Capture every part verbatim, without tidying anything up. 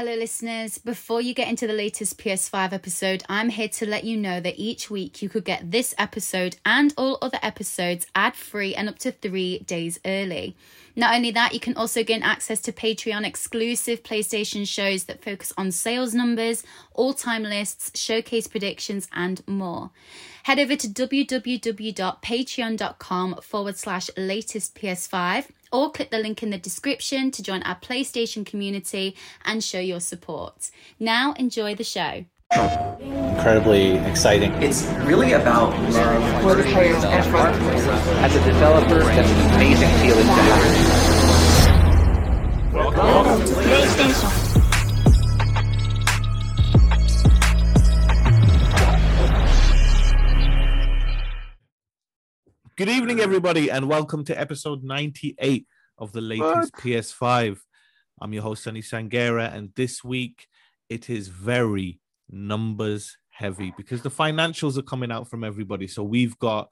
Hello listeners, before you get into the latest P S five episode, I'm here to let you know that each week you could get this episode and all other episodes ad-free and up to three days early. Not only that, you can also gain access to Patreon exclusive PlayStation shows that focus on sales numbers, all-time lists, showcase predictions and more. Head over to www.patreon.com forward slash latest PS5 or click the link in the description to join our PlayStation community and show your support. Now, enjoy the show. Incredibly exciting. It's really about love effort. As a developer, that's an amazing feeling to have. Welcome to PlayStation. Good evening, everybody, and welcome to episode ninety-eight of the latest what? P S five. I'm your host, Sunny Sangera, and this week it is very numbers heavy because the financials are coming out from everybody. So we've got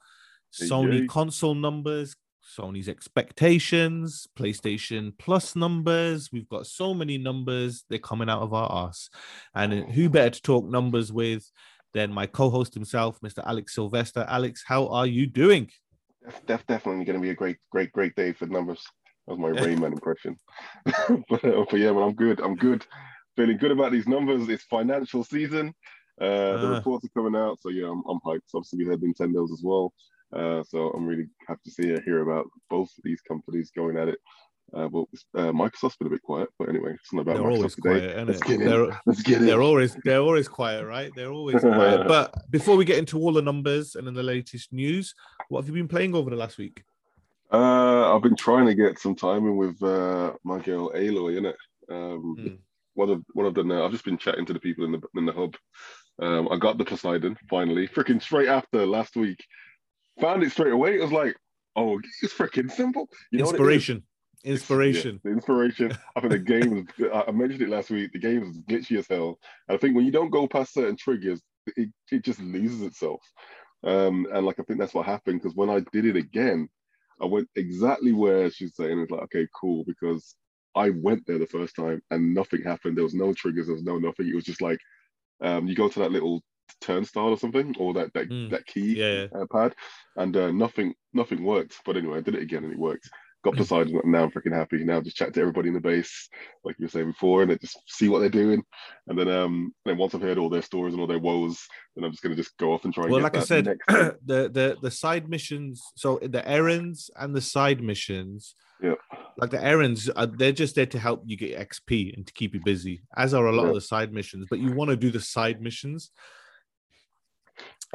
Sony hey, console numbers, Sony's expectations, PlayStation Plus numbers. We've got so many numbers, they're coming out of our arse. And who better to talk numbers with than my co-host himself, Mister Alex Sylvester. Alex, how are you doing? That's definitely going to be a great, great, great day for numbers. That was my Rayman impression. but, uh, but yeah, well, I'm good. I'm good. Feeling good about these numbers. It's financial season. Uh, uh, the reports are coming out. So yeah, I'm, I'm hyped. Obviously, we heard Nintendo's as well. Uh, so I'm really happy to see and hear about both of these companies going at it. Uh, well, uh, Microsoft's been a bit quiet, but anyway, it's not about they're Microsoft today. Quiet, Let's, get they're, Let's get in. They're always they're always quiet, right? They're always quiet. But before we get into all the numbers and then the latest news, what have you been playing over the last week? Uh, I've been trying to get some time in with uh, my girl Aloy, innit? Um, mm. What I've what I've done now, I've just been chatting to the people in the in the hub. Um, I got the Poseidon finally, freaking straight after last week. Found it straight away. It was like, oh, it's freaking simple. You Inspiration. Know Inspiration. Yeah, inspiration. I think the game, was, I mentioned it last week, the game is glitchy as hell. And I think when you don't go past certain triggers, it, it just loses itself. Um, and like, I think that's what happened because when I did it again, I went exactly where she's saying, it's like, okay, cool, because I went there the first time and nothing happened. There was no triggers, there was no nothing. It was just like, um, you go to that little turnstile or something, or that that, mm, that key yeah, yeah. Uh, pad, and uh, nothing, nothing worked. But anyway, I did it again and it worked. Got beside it, now I'm freaking happy. Now just chat to everybody in the base, like you were saying before, and just see what they're doing. And then, um, then once I've heard all their stories and all their woes, then I'm just gonna just go off and try. Well, and get like I said, the, the the side missions, so the errands and the side missions, yeah, like the errands, are, they're just there to help you get X P and to keep you busy, as are a lot yeah. of the side missions. But you want to do the side missions.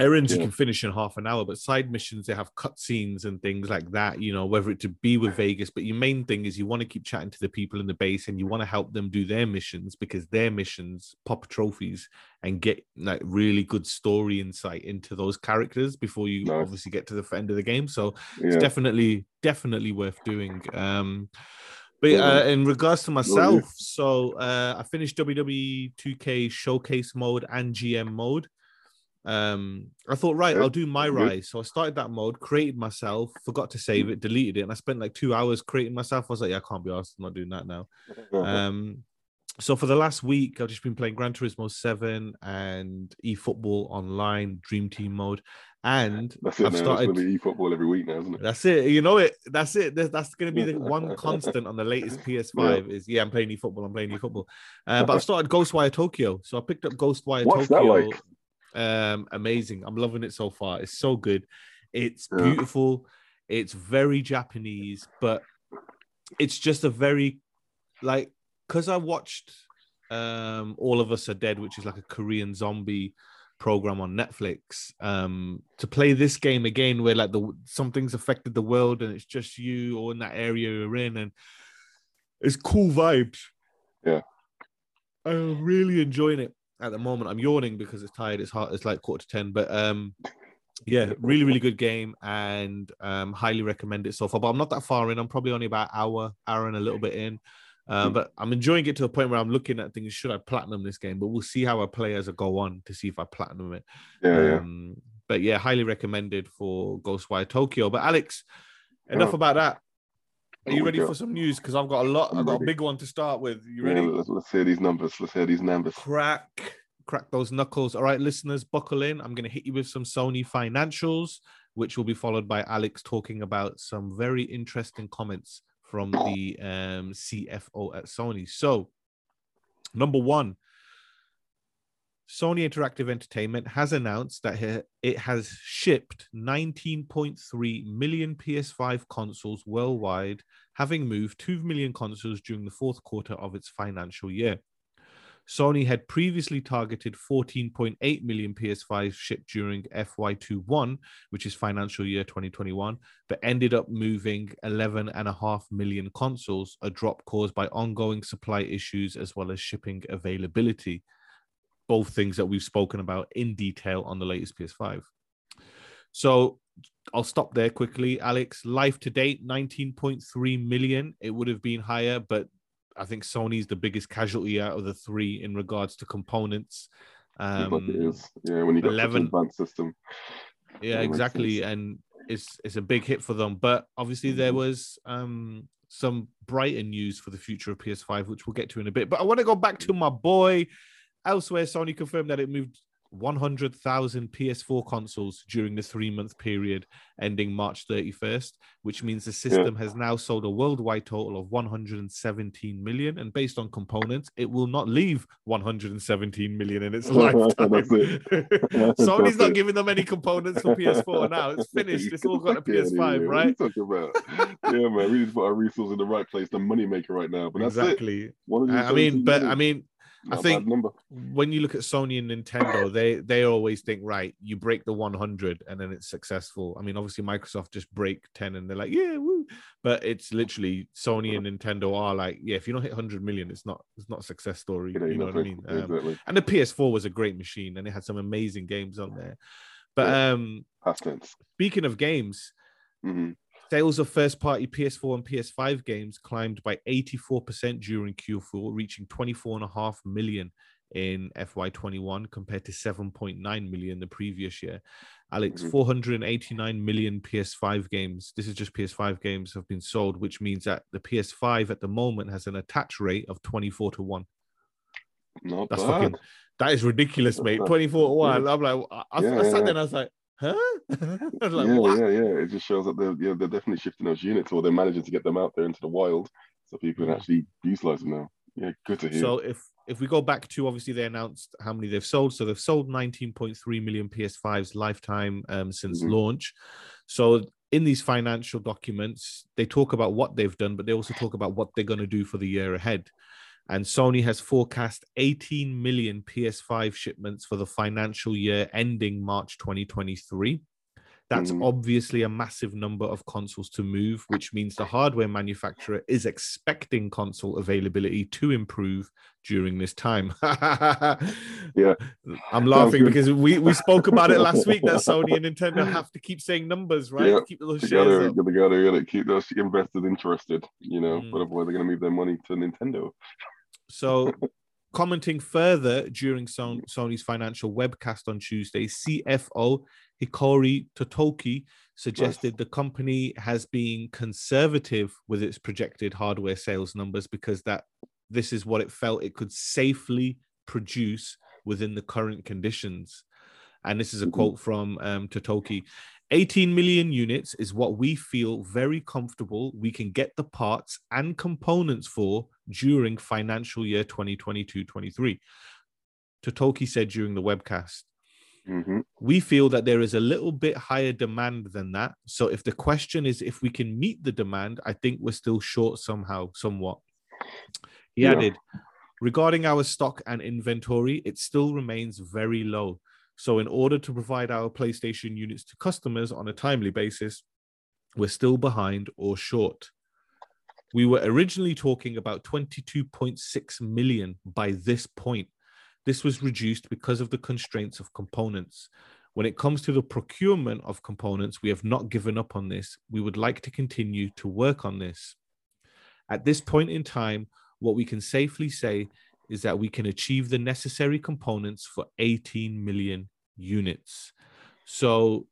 Errands yeah. you can finish in half an hour, but side missions, they have cutscenes and things like that, you know, whether it to be with Vegas. But your main thing is you want to keep chatting to the people in the base and you want to help them do their missions because their missions pop trophies and get like really good story insight into those characters before you nice. obviously get to the end of the game. So yeah. it's definitely, definitely worth doing. Um, but uh, in regards to myself, so uh, I finished W W E two K Showcase mode and G M mode. Um, I thought, right, I'll do my rise. So I started that mode, created myself, forgot to save it, deleted it, and I spent like two hours creating myself. I was like, yeah, I can't be arsed, I'm not doing that now. Um, so for the last week, I've just been playing Gran Turismo seven and eFootball online, Dream Team mode. And that's it, I've man. started eFootball every week now, isn't it? That's it. You know it. That's it. That's going to be the one constant on the latest P S five yeah. is, yeah, I'm playing eFootball, I'm playing eFootball. Uh, but I've started Ghostwire Tokyo. So I picked up Ghostwire What's Tokyo. That like? Um, amazing. I'm loving it so far. It's so good. It's beautiful. It's very Japanese, but it's just a very like because I watched um, All of Us Are Dead, which is like a Korean zombie program on Netflix. Um, to play this game again, where like the something's affected the world and it's just you or in that area you're in, and it's cool vibes. Yeah, I'm really enjoying it. At the moment, I'm yawning because it's tired. It's hard. It's like quarter to ten. But um, yeah, really, really good game, and um, highly recommend it so far. But I'm not that far in. I'm probably only about an hour, hour and a little bit in. Uh, mm. But I'm enjoying it to a point where I'm looking at things. Should I platinum this game? But we'll see how I play as I go on to see if I platinum it. Yeah. Um, yeah. But yeah, highly recommended for Ghostwire Tokyo. But Alex, enough oh. about that. Are you ready go. for some news? Because I've got a lot. I'm I've got ready. a big one to start with. You ready? Yeah, let's, let's hear these numbers. Let's hear these numbers. Crack, crack those knuckles. All right, listeners, buckle in. I'm going to hit you with some Sony financials, which will be followed by Alex talking about some very interesting comments from the um, C F O at Sony. So, number one, Sony Interactive Entertainment has announced that it has shipped nineteen point three million P S five consoles worldwide, having moved two million consoles during the fourth quarter of its financial year. Sony had previously targeted fourteen point eight million P S fives shipped during F Y twenty-one, which is financial year twenty twenty-one, but ended up moving eleven point five million consoles, a drop caused by ongoing supply issues as well as shipping availability, both things that we've spoken about in detail on the latest P S five. So I'll stop there quickly. Alex, life to date, nineteen point three million. It would have been higher, but I think Sony's the biggest casualty out of the three in regards to components. Um, it is. Yeah, when you got eleven advanced system. Yeah, exactly, and it's it's a big hit for them. But obviously, there was um, some brighter news for the future of P S five, which we'll get to in a bit. But I want to go back to my boy. Elsewhere, Sony confirmed that it moved one hundred thousand P S four consoles during the three-month period ending March thirty-first, which means the system yeah. has now sold a worldwide total of one hundred seventeen million. And based on components, it will not leave one hundred seventeen million in its lifetime. That's it. Sony's That's not it. giving them any components for P S four now. It's finished. It's all got a P S five, yeah, right? What are you talking about? Yeah, man. We need to put our resources in the right place, the moneymaker right now. But that's exactly. it. I mean, but million? I mean, Not I think when you look at Sony and Nintendo, they they always think, right, you break the one hundred and then it's successful. I mean, obviously Microsoft just break ten and they're like, yeah, woo. But it's literally Sony and Nintendo are like, yeah, if you don't hit one hundred million, it's not it's not a success story. You know what I mean? Um, and the P S four was a great machine and it had some amazing games on there. But um, speaking of games, mm-hmm. sales of first-party P S four and P S five games climbed by eighty-four percent during Q four, reaching twenty-four point five million in F Y twenty-one compared to seven point nine million the previous year. Alex, mm-hmm. four hundred eighty-nine million P S five games, this is just P S five games, have been sold, which means that the P S five at the moment has an attach rate of twenty-four to one. Not That's bad. Fucking, that is ridiculous, mate. twenty-four to one. Yeah. I'm like, I, I, yeah, I sat there and I was like, huh? Like, yeah, what? yeah, yeah. It just shows that they're, yeah, they're definitely shifting those units, or they're managing to get them out there into the wild so people can actually utilize them now. Yeah, good to hear. So if if we go back to, obviously, they announced how many they've sold. So they've sold nineteen point three million P S fives lifetime um, since mm-hmm. launch. So in these financial documents, they talk about what they've done, but they also talk about what they're going to do for the year ahead. And Sony has forecast eighteen million P S five shipments for the financial year ending March twenty twenty-three. That's mm. obviously a massive number of consoles to move, which means the hardware manufacturer is expecting console availability to improve during this time. Yeah, I'm laughing because we, we spoke about it last week that Sony and Nintendo have to keep saying numbers, right? Yeah. Keep those together, shares together, together, keep those investors interested, you know, mm. otherwise they're going to move their money to Nintendo. So, commenting further during Son- Sony's financial webcast on Tuesday, C F O Hiroki Totoki suggested yes. the company has been conservative with its projected hardware sales numbers because that this is what it felt it could safely produce within the current conditions. And this is a quote from um, Totoki. eighteen million units is what we feel very comfortable we can get the parts and components for during financial year twenty twenty-two twenty-three. Totoki said during the webcast, mm-hmm. we feel that there is a little bit higher demand than that. So if the question is if we can meet the demand, I think we're still short somehow, somewhat. He yeah. added, regarding our stock and inventory, it still remains very low. So in order to provide our PlayStation units to customers on a timely basis, we're still behind or short. We were originally talking about twenty-two point six million by this point. This was reduced because of the constraints of components. When it comes to the procurement of components, we have not given up on this. We would like to continue to work on this. At this point in time, what we can safely say is that we can achieve the necessary components for eighteen million units. So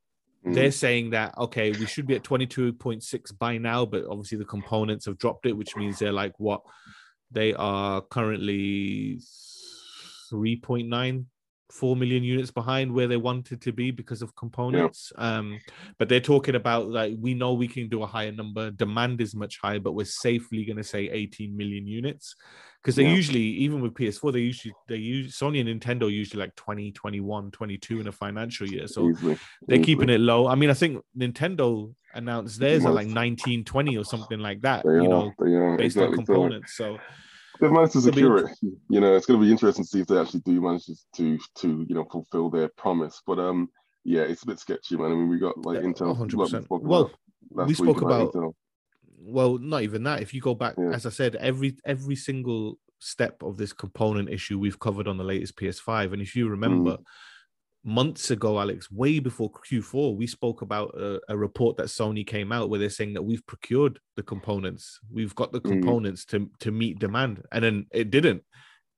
Mm. They're saying that, okay, we should be at twenty-two point six by now, but obviously the components have dropped it, which means they're like, what? They are currently three point nine four million units behind where they wanted to be because of components. Yeah. Um, but they're talking about, like, we know we can do a higher number. Demand is much higher, but we're safely going to say eighteen million units. Because they yeah. usually, even with P S four, they usually, they use Sony and Nintendo usually like twenty, twenty-one, twenty-two in a financial year. So Easily. they're Easily. keeping it low. I mean, I think Nintendo announced theirs at like nineteen, twenty or something like that, they you are, know, they are. based exactly. on components. So they've managed to secure it. You know, it's going to be interesting to see if they actually do manage to, to you know, fulfill their promise. But um, yeah, it's a bit sketchy, man. I mean, we got like yeah, Intel. one hundred percent. Like, we well, we spoke week, about. Intel. Well, not even that. If you go back, yeah. as I said, every every single step of this component issue we've covered on the latest P S five. And if you remember, mm. months ago, Alex, way before Q four, we spoke about a, a report that Sony came out where they're saying that we've procured the components. We've got the components mm. to, to meet demand. And then it didn't.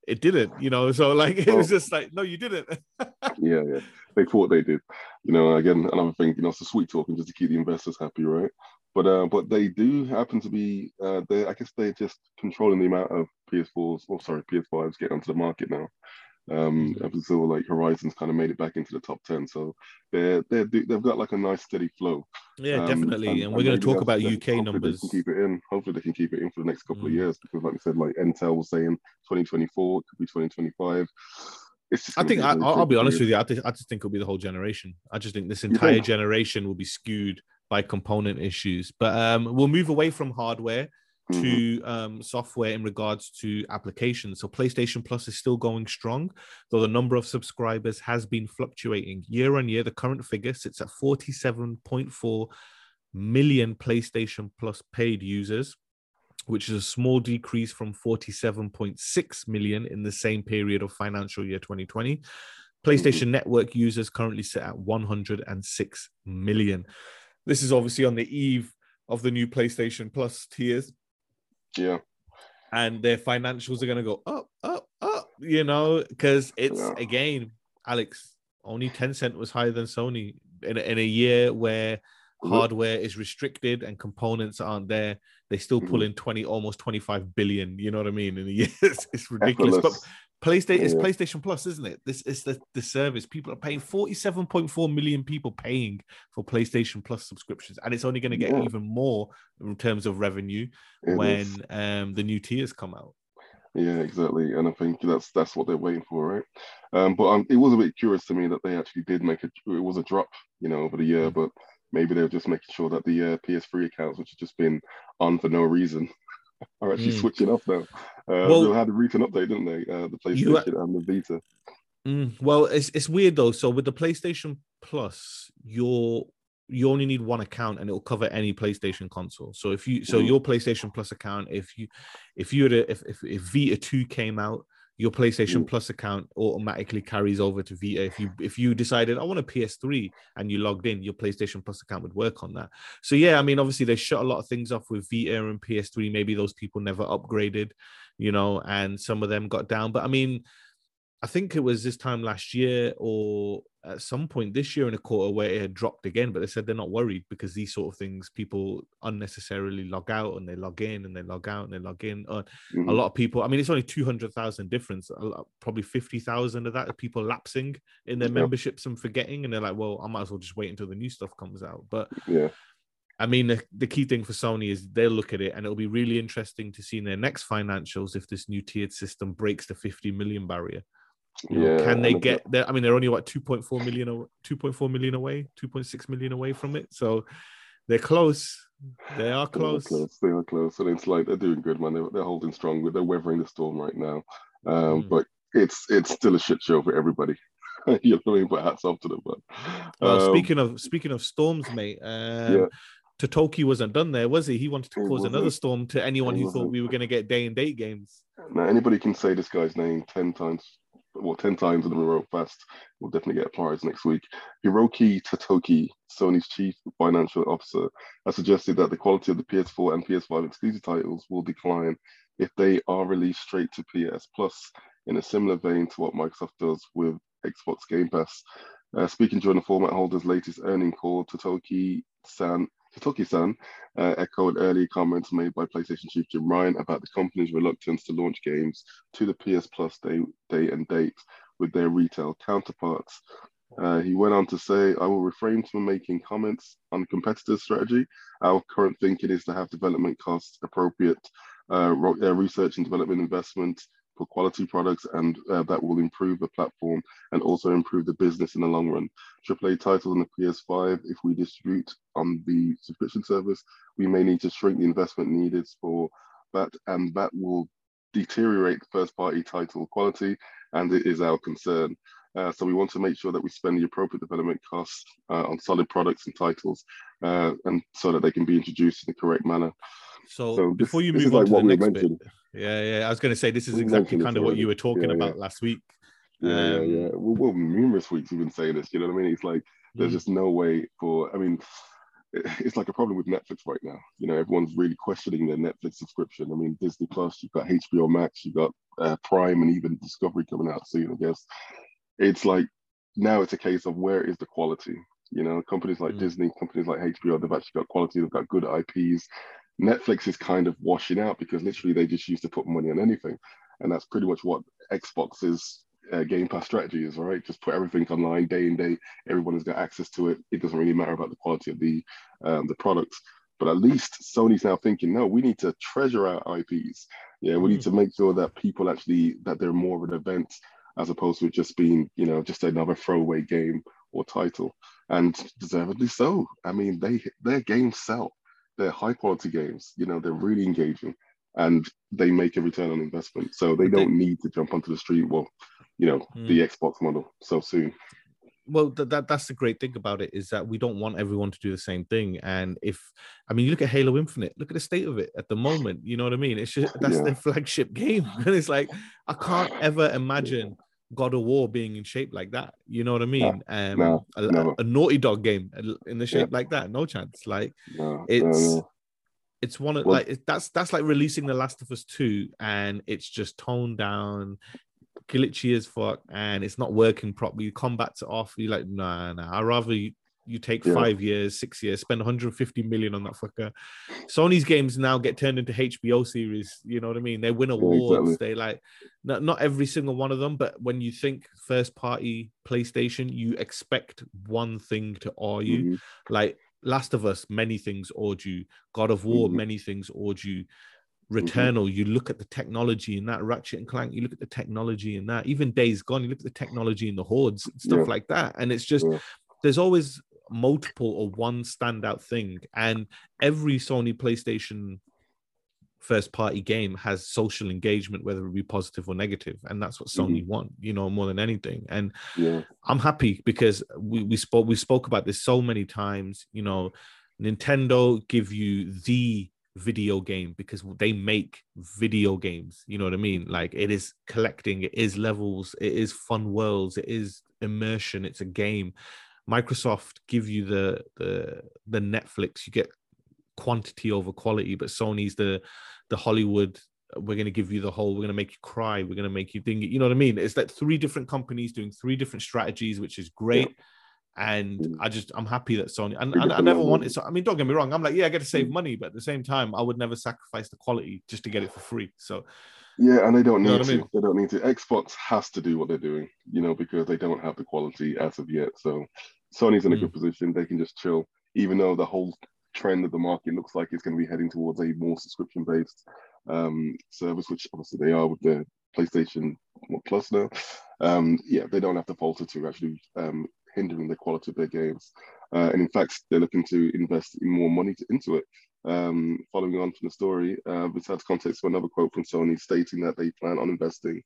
It didn't, you know? So, like, it was just like, no, you didn't. yeah, yeah. They thought they did. You know, again, another thing, you know, it's a sweet talking just to keep the investors happy, right? But uh, but they do happen to be, uh, they I guess they're just controlling the amount of P S fours, oh, sorry, P S fives getting onto the market now. Um, up until like Horizon's kind of made it back into the top ten, so they're they're they've got like a nice steady flow. Yeah, um, definitely. And, and, and we're going to talk about U K numbers. They can keep it in. Hopefully, they can keep it in for the next couple mm. of years because, like I said, like Intel was saying, twenty twenty-four it could be twenty twenty-five. It's just I think be I, I'll be honest with you. I just, I just think it'll be the whole generation. I just think this entire yeah. generation will be skewed by component issues. But um, we'll move away from hardware to um, software in regards to applications. So PlayStation Plus is still going strong, though the number of subscribers has been fluctuating. Year on year, the current figure sits at forty-seven point four million PlayStation Plus paid users, which is a small decrease from forty-seven point six million in the same period of financial year twenty twenty. PlayStation Network users currently sit at one hundred six million. This is obviously on the eve of the new PlayStation Plus tiers. Yeah. And their financials are going to go up, up, up, you know, because it's, yeah. again, Alex, only Tencent was higher than Sony in a, in a year where mm-hmm. hardware is restricted and components aren't there. They still mm-hmm. pull in twenty, almost twenty-five billion, you know what I mean, in a year. It's, it's ridiculous. Effortless. But PlayStation yeah. it's PlayStation Plus, isn't it? This is the, the service. People are paying, forty-seven point four million people paying for PlayStation Plus subscriptions, and it's only going to get yeah. even more in terms of revenue it when um, the new tiers come out. Yeah, exactly. And I think that's that's what they're waiting for, right? Um, but um, it was a bit curious to me that they actually did make a, it was a drop, you know, over the year, but maybe they're just making sure that the uh, P S three accounts, which have just been on for no reason, are actually mm. switching off now. Uh, well, they had a recent update, didn't they? Uh, the PlayStation are, and the Vita. Mm, well, it's it's weird though. So with the PlayStation Plus, you're you only need one account, and it'll cover any PlayStation console. So if you so mm. your PlayStation Plus account, if you if you had a, if, if if Vita two came out, your PlayStation mm. Plus account automatically carries over to Vita. If you if you decided, I want a P S three, and you logged in, your PlayStation Plus account would work on that. So, yeah, I mean, obviously, they shut a lot of things off with Vita and P S three. Maybe those people never upgraded, you know, and some of them got down. But, I mean, I think it was this time last year or at some point this year in a quarter where it had dropped again, but they said they're not worried because these sort of things, people unnecessarily log out and they log in and they log out and they log in. Uh, mm-hmm. A lot of people, I mean, it's only two hundred thousand difference, probably fifty thousand of that are people lapsing in their yeah. memberships and forgetting. And they're like, well, I might as well just wait until the new stuff comes out. But yeah, I mean, the, the key thing for Sony is they'll look at it and it'll be really interesting to see in their next financials if this new tiered system breaks the fifty million barrier. You know, yeah, can they get there? I mean, they're only what two point four million, two point four million away, two point six million away from it. So they're close. They are close. They are close. They are close. And it's like they're doing good, man. They're, they're holding strong. They're weathering the storm right now. Um, mm. But it's it's still a shit show for everybody. You're throwing but hats off to them. But well, um, speaking of speaking of storms, mate. Um, yeah. Totoki wasn't done there, was he? He wanted to it cause wasn't. another storm to anyone it who wasn't. thought we were going to get day and date games. Now anybody can say this guy's name ten times. Well, ten times in a row fast. We'll definitely get a prize next week. Hiroki Totoki, Sony's chief financial officer, has suggested that the quality of the P S four and P S five exclusive titles will decline if they are released straight to P S Plus, in a similar vein to what Microsoft does with Xbox Game Pass. Uh, speaking during the format holder's latest earning call, Totoki-san Totoki-san uh, echoed earlier comments made by PlayStation Chief Jim Ryan about the company's reluctance to launch games to the P S Plus day, day and date with their retail counterparts. Uh, he went on to say, I will refrain from making comments on competitor strategy. Our current thinking is to have development costs appropriate, uh, research and development investment for quality products, and uh, that will improve the platform and also improve the business in the long run. triple A titles on the P S five, if we distribute on the subscription service, we may need to shrink the investment needed for that, and that will deteriorate first-party title quality, and it is our concern. Uh, so we want to make sure that we spend the appropriate development costs uh, on solid products and titles, uh, and so that they can be introduced in the correct manner. So, so before this, you move on like to the next bit, yeah, yeah, I was going to say this is we exactly kind of what you were talking yeah, about yeah. last week. Yeah, um, yeah, yeah. Well, well, numerous weeks we've been saying this. You know what I mean? It's like there's mm. just no way for. I mean, it's like a problem with Netflix right now. You know, everyone's really questioning their Netflix subscription. I mean, Disney Plus, you've got H B O Max, you've got uh, Prime, and even Discovery coming out soon, I guess. It's like now it's a case of where is the quality? You know, companies like mm. Disney, companies like H B O, they've actually got quality, they've got good I Ps. Netflix is kind of washing out because literally they just used to put money on anything. And that's pretty much what Xbox's uh, Game Pass strategy is, right? Just put everything online day in day. Everyone has got access to it. It doesn't really matter about the quality of the um, the products. But at least Sony's now thinking, no, we need to treasure our I Ps. Yeah, we mm. need to make sure that people actually, that they're more of an event as opposed to just being, you know, just another throwaway game or title. And deservedly so. I mean, they their games sell. They're high quality games, you know, they're really engaging and they make a return on investment. So they don't need to jump onto the street, well, you know, mm. the Xbox model so soon. Well, th- that that's the great thing about it is that we don't want everyone to do the same thing. And if, I mean, you look at Halo Infinite, look at the state of it at the moment, you know what I mean? It's just, that's yeah. their flagship game. And it's like, I can't ever imagine God of War being in shape like that. You know what I mean? Nah, um, nah, a, no. a Naughty Dog game in the shape yeah. like that, no chance. Like nah, it's, nah. it's one of well, like, it, that's, that's like releasing The Last of Us two and it's just toned down, glitchy as fuck, and it's not working properly. Combat's off. You're like, nah, nah. I'd rather you, you take yeah. five years, six years, spend one hundred fifty million on that fucker. Sony's games now get turned into H B O series. You know what I mean? They win awards. Exactly. They like, not, not every single one of them, but when you think first party PlayStation, you expect one thing to awe you. Mm-hmm. Like Last of Us, many things awed you. God of War, mm-hmm. many things awed you. Returnal, mm-hmm. you look at the technology in that. Ratchet and Clank, you look at the technology in that. Even Days Gone, you look at the technology in the Hordes and stuff yeah. like that. And it's just, yeah. there's always multiple or one standout thing. And every Sony PlayStation first party game has social engagement, whether it be positive or negative. And that's what Sony mm-hmm. want, you know, more than anything. And yeah. I'm happy because we, we spoke, we spoke about this so many times, you know, Nintendo give you the video game because they make video games, you know what I mean? Like it is collecting, it is levels, it is fun worlds, it is immersion, it's a game. Microsoft give you the the the Netflix, you get quantity over quality, but Sony's the the Hollywood, we're going to give you the whole, we're going to make you cry, we're going to make you think, you know what I mean? It's like three different companies doing three different strategies, which is great. Yeah. And I just, I'm happy that Sony, and, and I never wanted, so I mean, don't get me wrong, I'm like, yeah, I get to save money, but at the same time, I would never sacrifice the quality just to get it for free. So, yeah, and they don't need you know to, I mean? they don't need to. Xbox has to do what they're doing, you know, because they don't have the quality as of yet. So, Sony's in a mm. good position, they can just chill, even though the whole trend of the market looks like it's going to be heading towards a more subscription based um, service, which obviously they are with the PlayStation Plus now. Um, yeah, they don't have to falter to actually. Um, hindering the quality of their games. Uh, and in fact, they're looking to invest more money to, into it. Um, following on from the story, uh, this adds context for another quote from Sony stating that they plan on investing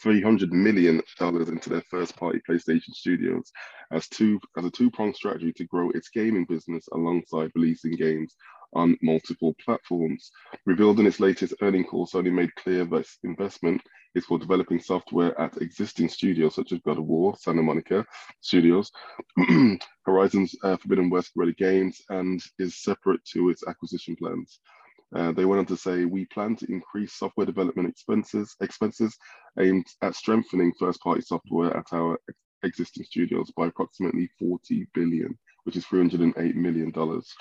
three hundred million dollars into their first-party PlayStation studios as, two, as a two-pronged strategy to grow its gaming business alongside releasing games on multiple platforms. Revealed in its latest earnings call, Sony made clear that investment is for developing software at existing studios such as God of War, Santa Monica Studios, Horizon uh, Forbidden West Guerrilla Games, and is separate to its acquisition plans. Uh, they went on to say, we plan to increase software development expenses, expenses aimed at strengthening first-party software at our existing studios by approximately forty billion dollars, which is three hundred eight million dollars.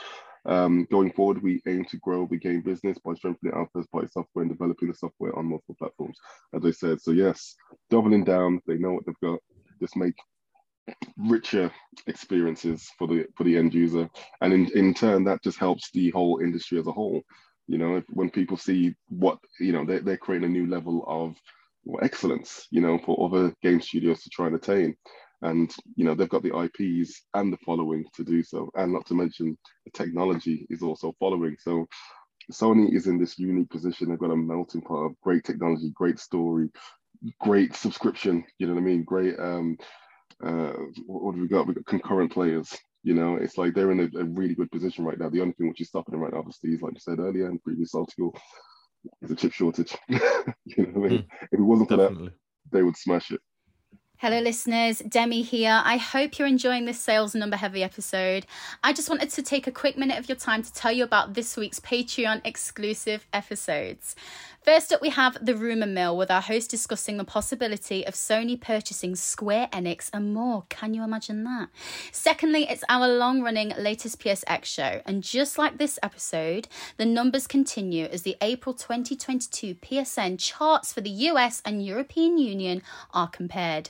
Um, going forward, we aim to grow the game business by strengthening our first-party software and developing the software on multiple platforms, as I said. So yes, doubling down, they know what they've got. Just make richer experiences for the for the end user, and in, in turn, that just helps the whole industry as a whole. You know, if, when people see what, you know, they, they're creating a new level of well, excellence, you know, for other game studios to try and attain. And, you know, they've got the I Ps and the following to do so. And not to mention, the technology is also following. So Sony is in this unique position. They've got a melting pot of great technology, great story, great subscription, you know what I mean? Great, um, uh, what have we got? We've got concurrent players. You know, it's like they're in a, a really good position right now. The only thing which is stopping them right now, obviously, is like you said earlier in the previous article, is a chip shortage. You know what I mean? Mm, if it wasn't definitely. for that, they would smash it. Hello, listeners. Demi here. I hope you're enjoying this sales number heavy episode. I just wanted to take a quick minute of your time to tell you about this week's Patreon exclusive episodes. First up, we have The Rumour Mill with our host discussing the possibility of Sony purchasing Square Enix and more. Can you imagine that? Secondly, it's our long-running latest P S X show. And just like this episode, the numbers continue as the April twenty twenty-two P S N charts for the U S and European Union are compared.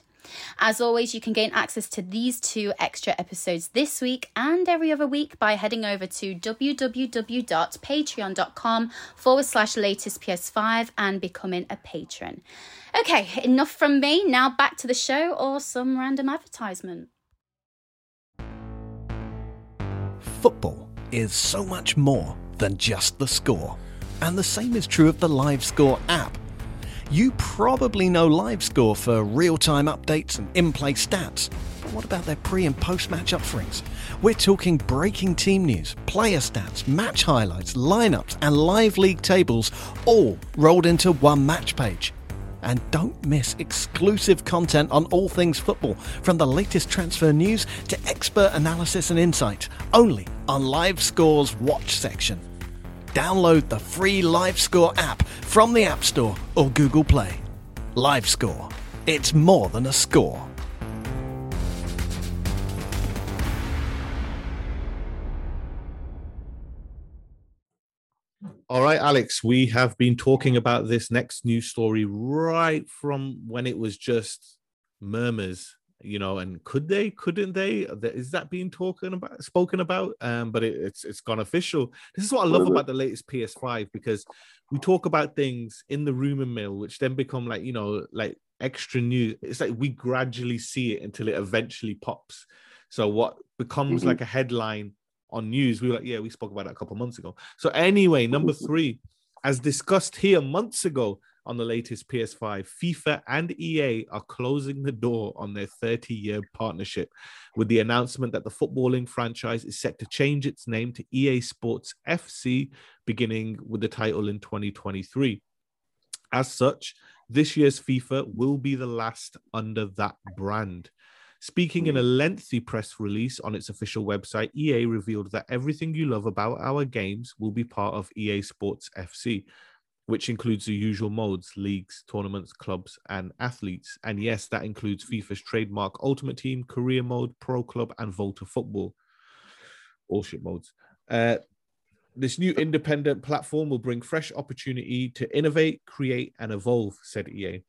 As always, you can gain access to these two extra episodes this week and every other week by heading over to www.patreon.com forward slash latest PS5 and becoming a patron. Okay, enough from me. Now back to the show or some random advertisement. Football is so much more than just the score. And the same is true of the LiveScore app. You probably know LiveScore for real-time updates and in-play stats, but what about their pre- and post-match offerings? We're talking breaking team news, player stats, match highlights, lineups, and live league tables, all rolled into one match page. And don't miss exclusive content on all things football, from the latest transfer news to expert analysis and insight, only on LiveScore's Watch section. Download the free LiveScore app from the App Store or Google Play. LiveScore. It's more than a score. All right, Alex, we have been talking about this next news story right from when it was just murmurs, you know, and could they, couldn't they? Is that being talking about, spoken about? Um, but it, it's it's gone official. This is what I love about the latest P S five, because we talk about things in the rumor mill, which then become like, you know, like extra news. It's like we gradually see it until it eventually pops. So what becomes mm-hmm. like a headline on news, we were like, yeah, we spoke about that a couple months ago. So anyway, number three, as discussed here months ago, on the latest P S five, FIFA and E A are closing the door on their thirty-year partnership with the announcement that the footballing franchise is set to change its name to E A Sports F C, beginning with the title in twenty twenty-three. As such, this year's FIFA will be the last under that brand. Speaking in a lengthy press release on its official website, E A revealed that everything you love about our games will be part of E A Sports F C, which includes the usual modes, leagues, tournaments, clubs, and athletes. And yes, that includes FIFA's trademark Ultimate Team, Career Mode, Pro Club, and Volta Football. All shit modes. Uh, this new independent platform will bring fresh opportunity to innovate, create, and evolve, said E A.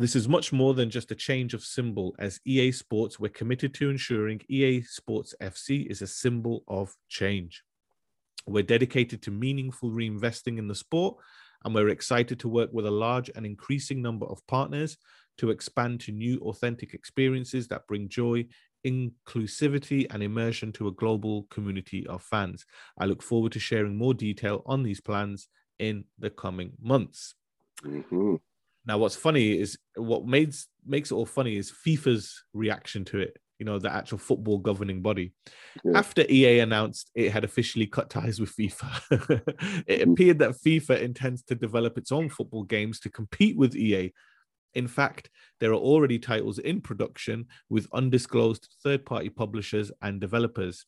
This is much more than just a change of symbol. As E A Sports, we're committed to ensuring E A Sports F C is a symbol of change. We're dedicated to meaningful reinvesting in the sport, and we're excited to work with a large and increasing number of partners to expand to new authentic experiences that bring joy, inclusivity, and immersion to a global community of fans. I look forward to sharing more detail on these plans in the coming months. Mm-hmm. Now, what's funny is what makes makes it all funny is FIFA's reaction to it, you know, the actual football governing body. Yeah. After E A announced it had officially cut ties with FIFA, it appeared that FIFA intends to develop its own football games to compete with E A. In fact, there are already titles in production with undisclosed third-party publishers and developers.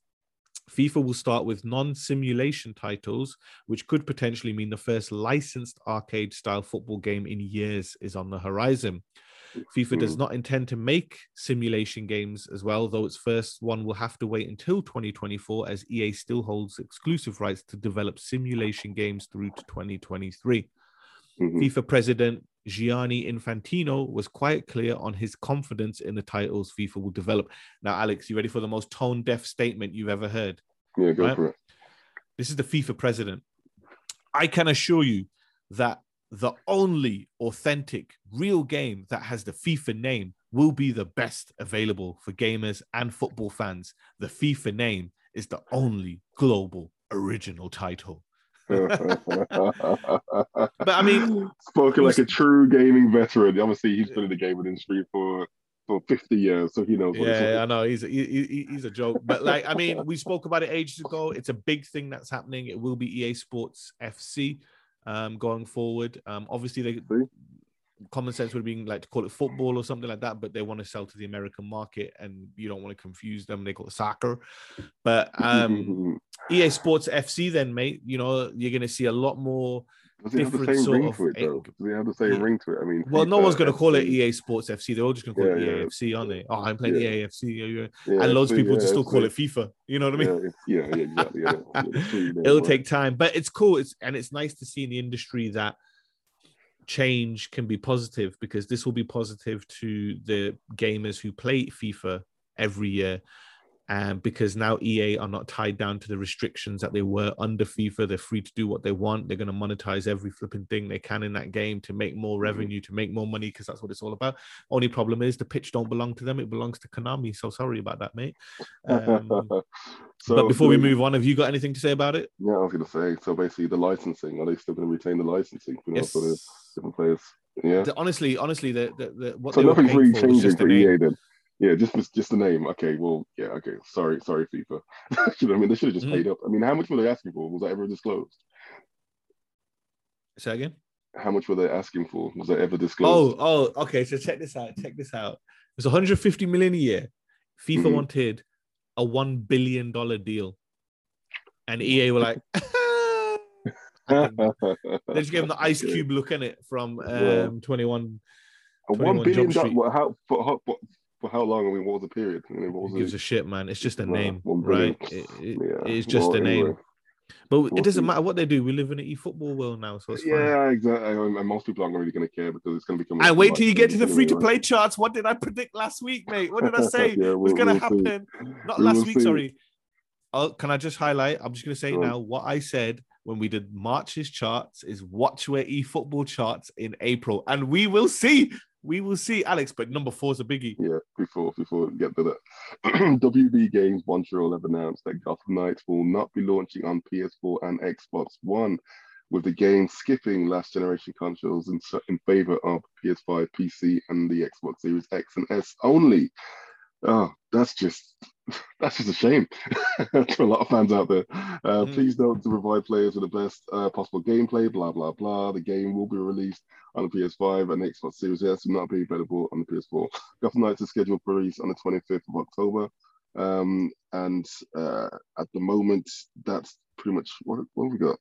FIFA will start with non-simulation titles, which could potentially mean the first licensed arcade-style football game in years is on the horizon. FIFA does not intend to make simulation games as well, though its first one will have to wait until twenty twenty-four, as E A still holds exclusive rights to develop simulation games through to twenty twenty-three. Mm-hmm. FIFA president Gianni Infantino was quite clear on his confidence in the titles FIFA will develop. Now, Alex, you ready for the most tone-deaf statement you've ever heard? Yeah, go right? for it. This is the FIFA president. I can assure you that the only authentic, real game that has the FIFA name will be the best available for gamers and football fans. The FIFA name is the only global original title. But I mean, spoken like a true gaming veteran. Obviously, he's been in the gaming industry for for fifty years, so he knows. What yeah, yeah I know he's a, he, he's a joke. But like, I mean, we spoke about it ages ago. It's a big thing that's happening. It will be E A Sports F C um, going forward. Um, obviously, they See? common sense would be like to call it football or something like that, but they want to sell to the American market, and you don't want to confuse them. They call it soccer, but um. E A Sports F C, then, mate, you know, you're going to see a lot more. Does it have the same ring to it, though? Does it have the same ring to it? I mean, well, no one's going to call it E A Sports F C. They're all just going to call it E A F C, aren't they? Oh, I'm playing E A F C. And loads of people just still call it FIFA. You know what I mean? Yeah, yeah, exactly. It'll take time, but it's cool. It's and it's nice to see in the industry that change can be positive, because this will be positive to the gamers who play FIFA every year. Um, because now E A are not tied down to the restrictions that they were under FIFA. They're free to do what they want. They're going to monetize every flipping thing they can in that game to make more revenue, to make more money, because that's what it's all about. Only problem is the pitch don't belong to them. It belongs to Konami. So sorry about that, mate. Um, so, but before we move on, have you got anything to say about it? Yeah, I was going to say, so basically the licensing, are they still going to retain the licensing? You know, yes. For the different players? Yeah. The, honestly, honestly, the, the, the, what so they nothing's really changing for E A then? Yeah, just just the name. Okay, well, yeah, okay. Sorry, sorry, FIFA. You know what I mean? They should have just mm. paid up. I mean, how much were they asking for? Was that ever disclosed? Say again? How much were they asking for? Was that ever disclosed? Oh, oh, okay. So check this out. Check this out. It was one hundred fifty million dollars a year. FIFA mm-hmm. wanted a one billion dollars deal. And E A were like, they just gave them the Ice Cube look in it from um, yeah. twenty-one. A one billion dollars? What, how, how, what, For how long? I mean, what was the period? I mean, what was it? It gives a shit, man. It's just a nah, name, right? It, it, yeah. It's just well, a name. Anyway. But it doesn't matter what they do. We live in an eFootball world now, so it's yeah, fine. exactly. And most people aren't really going to care because it's going to become. I wait till you get to the free-to-play right? charts. What did I predict last week, mate? What did I say yeah, was going to happen? See. Not we last week, see. sorry. I'll, can I just highlight? I'm just going to say right. now what I said when we did March's charts is watch where eFootball charts in April, and we will see. We will see, Alex, but number four is a biggie. Yeah, before before we get to that. W B Games Montreal have announced that Gotham Knights will not be launching on P S four and Xbox One, with the game skipping last generation consoles in, in favor of P S five, P C, and the Xbox Series X and S only. Oh, that's just that's just a shame for a lot of fans out there. Uh, mm. Please note to provide players with the best uh, possible gameplay, blah, blah, blah. The game will be released on the P S five and Xbox Series S, will not be available on the P S four. Gotham Knights is scheduled for release on the twenty-fifth of October. Um, and uh, at the moment, that's pretty much what, what have we got?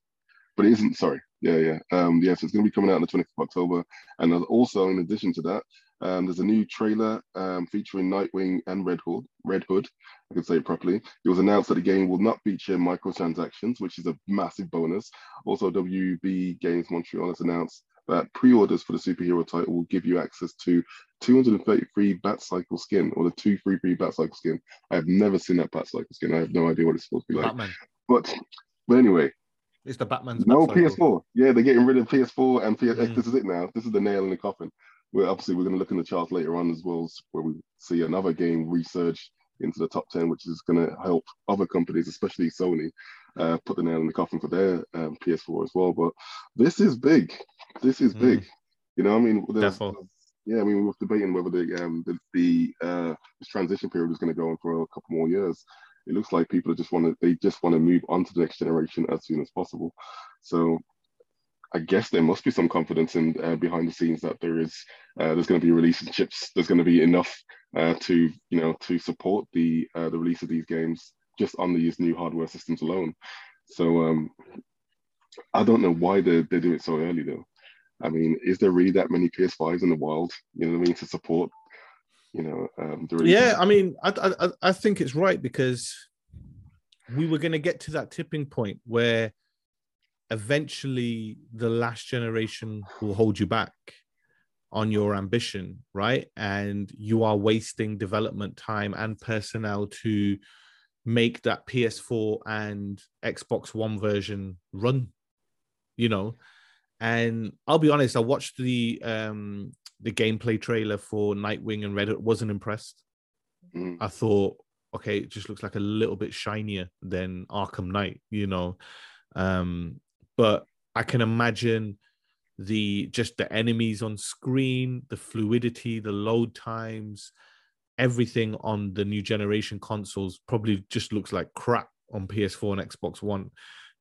But it isn't, sorry. Yeah, yeah. Um, yeah, so it's going to be coming out on the twenty-fifth of October. And also, in addition to that, Um, there's a new trailer um, featuring Nightwing and Red Hood. Red Hood, I can say it properly. It was announced that the game will not feature microtransactions, which is a massive bonus. Also, W B Games Montreal has announced that pre-orders for the superhero title will give you access to two hundred thirty-three Batcycle skin, or the two thirty-three Batcycle skin. I have never seen that Batcycle skin. I have no idea what it's supposed to be like. Batman. But, but anyway. It's the Batman's No, Batcycle. P S four. Yeah, they're getting rid of P S four and P S... Mm. This is it now. This is the nail in the coffin. Well, obviously, we're going to look in the charts later on as well, where we see another game resurge into the top ten, which is going to help other companies, especially Sony, uh, put the nail in the coffin for their um, P S four as well. But this is big. This is big. Mm. You know, I mean, there's, there's, yeah, I mean, we were debating whether the um, the, the uh, this transition period is going to go on for a couple more years. It looks like people just want to they just want to move on to the next generation as soon as possible. So I guess there must be some confidence in uh, behind the scenes that there is uh, there's going to be release of chips. There's going to be enough uh, to you know to support the uh, the release of these games just on these new hardware systems alone. So um, I don't know why they, they do it so early though. I mean, is there really that many P S fives in the world? You know what I mean? To support, you know, um, the reason. Yeah, I mean, I, I I think it's right, because we were going to get to that tipping point where eventually the last generation will hold you back on your ambition, right? And you are wasting development time and personnel to make that P S four and Xbox One version run, you know. And I'll be honest, I watched the um, the gameplay trailer for Nightwing and Reddit, wasn't impressed. Mm. I thought, okay, it just looks like a little bit shinier than Arkham Knight, you know. Um, but I can imagine the just the enemies on screen, the fluidity, the load times, everything on the new generation consoles probably just looks like crap on P S four and Xbox One,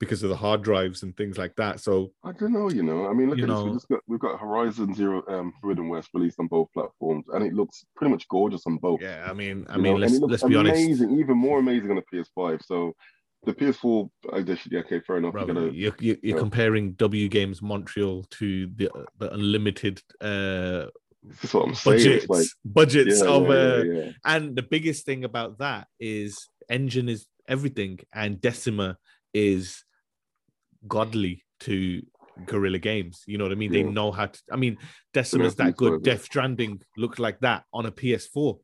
because of the hard drives and things like that. So I don't know, you know. I mean, look at know, this. We just got, we've got Horizon Zero um, Forbidden West released on both platforms, and it looks pretty much gorgeous on both. Yeah, I mean, I you mean, know? let's let's be amazing, honest. Amazing, even more amazing on the P S five. So the P S four, I guess, yeah, okay, fair enough. Right, you gotta, you're you're you know, comparing W B Games Montreal to the the unlimited. Uh, that's what I'm budgets, saying. It's like, budgets yeah, of, yeah, yeah, yeah. And the biggest thing about that is engine is everything, and Decima is godly to Guerrilla Games, you know what I mean? Yeah. They know how to. I mean, Decima's that good. Death Stranding looked like that on a P S four.